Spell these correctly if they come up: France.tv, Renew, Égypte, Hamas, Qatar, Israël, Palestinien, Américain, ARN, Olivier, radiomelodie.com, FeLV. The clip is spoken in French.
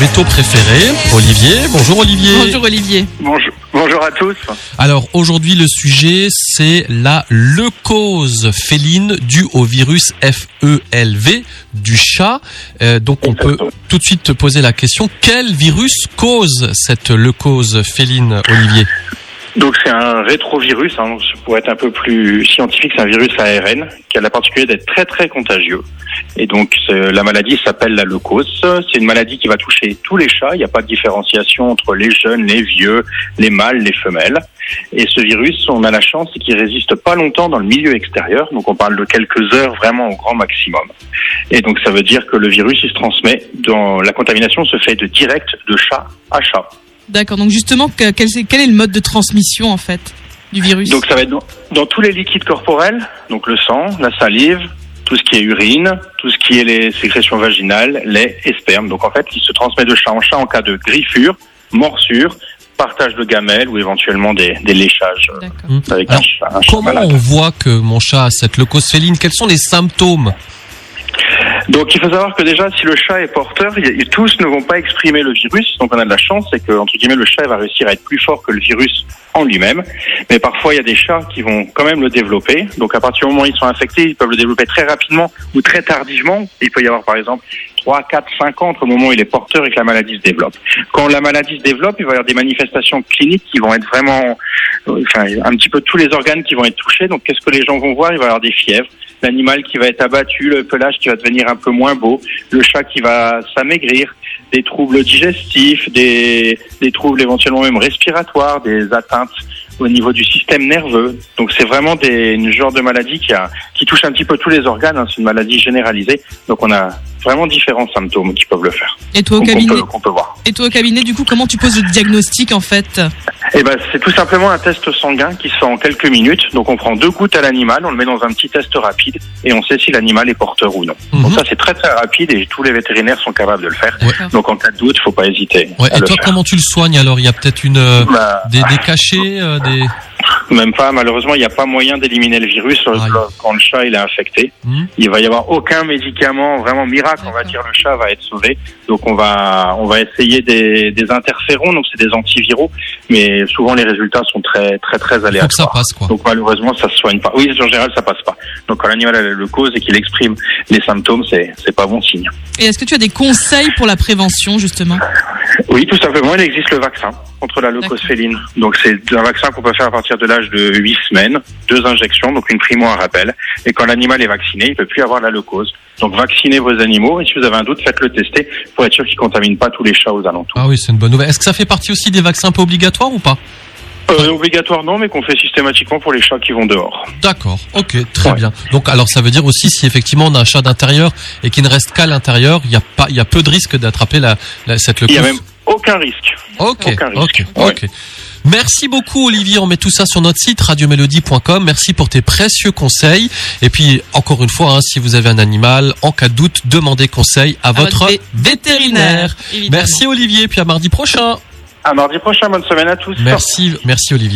métaux préférés, Olivier. Bonjour Olivier. Bonjour Olivier. Bonjour. Bonjour à tous. Alors aujourd'hui le sujet c'est la leucose féline due au virus FeLV du chat. Donc on peut tout de suite te poser la question, quel virus cause cette leucose féline, Olivier ? Donc c'est un rétrovirus, hein, pour être un peu plus scientifique, c'est un virus ARN qui a la particularité d'être très très contagieux. Et donc la maladie s'appelle la leucose. C'est une maladie qui va toucher tous les chats, il n'y a pas de différenciation entre les jeunes, les vieux, les mâles, les femelles. Et ce virus, on a la chance qu'il résiste pas longtemps dans le milieu extérieur, donc on parle de quelques heures vraiment au grand maximum. Et donc ça veut dire que le virus il se transmet, la contamination se fait de direct de chat à chat. D'accord, donc justement, quel est le mode de transmission en fait du virus ? Donc ça va être dans tous les liquides corporels, donc le sang, la salive, tout ce qui est urine, tout ce qui est les sécrétions vaginales, lait et sperme. Donc en fait, il se transmet de chat en chat en cas de griffure, morsure, partage de gamelles ou éventuellement des léchages. D'accord. Avec alors, un chat comment malade. On voit que mon chat a cette leucose féline ? Quels sont les symptômes ? Donc il faut savoir que déjà si le chat est porteur, tous ne vont pas exprimer le virus, donc on a de la chance, c'est que entre guillemets le chat va réussir à être plus fort que le virus en lui-même, mais parfois il y a des chats qui vont quand même le développer, donc à partir du moment où ils sont infectés, ils peuvent le développer très rapidement ou très tardivement, il peut y avoir par exemple 3, 4, 5 ans entre le moment où il est porteur et que la maladie se développe. Quand la maladie se développe, il va y avoir des manifestations cliniques qui vont être vraiment, enfin un petit peu tous les organes qui vont être touchés, donc qu'est-ce que les gens vont voir ? Il va y avoir des fièvres, l'animal qui va être abattu, le pelage qui va devenir un peu moins beau, le chat qui va s'amaigrir, des troubles digestifs, des troubles éventuellement même respiratoires, des atteintes au niveau du système nerveux. Donc c'est vraiment une genre de maladie qui touche un petit peu tous les organes, hein. C'est une maladie généralisée, donc on a vraiment différents symptômes qui peuvent le faire. Et toi au cabinet, du coup, comment tu poses le diagnostic en fait ? Eh ben, c'est tout simplement un test sanguin qui se fait en quelques minutes. Donc, on prend 2 gouttes à l'animal, on le met dans un petit test rapide et on sait si l'animal est porteur ou non. Mm-hmm. Donc, ça, c'est très, très rapide et tous les vétérinaires sont capables de le faire. Ouais. Donc, en cas de doute, il ne faut pas hésiter. Ouais. Et toi, comment tu le soignes alors ? Il y a peut-être des cachets Même pas, malheureusement, il n'y a pas moyen d'éliminer le virus quand le chat il est infecté. Mmh. Il va y avoir aucun médicament vraiment miracle, on va dire, le chat va être sauvé. Donc on va essayer des interférons, donc c'est des antiviraux, mais souvent les résultats sont très très très aléatoires. Donc ça passe quoi. Donc malheureusement ça se soigne pas. Oui, en général ça passe pas. Donc quand l'animal a la leucose et qu'il exprime les symptômes, c'est pas bon signe. Et est-ce que tu as des conseils pour la prévention justement? Oui, tout simplement, il existe le vaccin contre la leucose féline. Donc c'est un vaccin qu'on peut faire à partir de l'âge de 8 semaines, 2 injections, donc une primo, un rappel. Et quand l'animal est vacciné, il ne peut plus avoir la leucose. Donc vaccinez vos animaux, et si vous avez un doute, faites-le tester pour être sûr qu'il ne contamine pas tous les chats aux alentours. Ah oui, c'est une bonne nouvelle. Est-ce que ça fait partie aussi des vaccins pas obligatoires ou pas ? Obligatoire non, mais qu'on fait systématiquement pour les chats qui vont dehors. D'accord, ok, très bien. Donc alors ça veut dire aussi si effectivement on a un chat d'intérieur et qu'il ne reste qu'à l'intérieur, il y a peu de risque d'attraper cette leucose. Il y a même aucun risque. Ok. Merci beaucoup Olivier, on met tout ça sur notre site radiomelodie.com. Merci pour tes précieux conseils. Et puis encore une fois, hein, si vous avez un animal, en cas de doute, demandez conseil à votre vétérinaire. Merci Olivier, puis à mardi prochain. Bonne semaine à tous. Merci Olivier.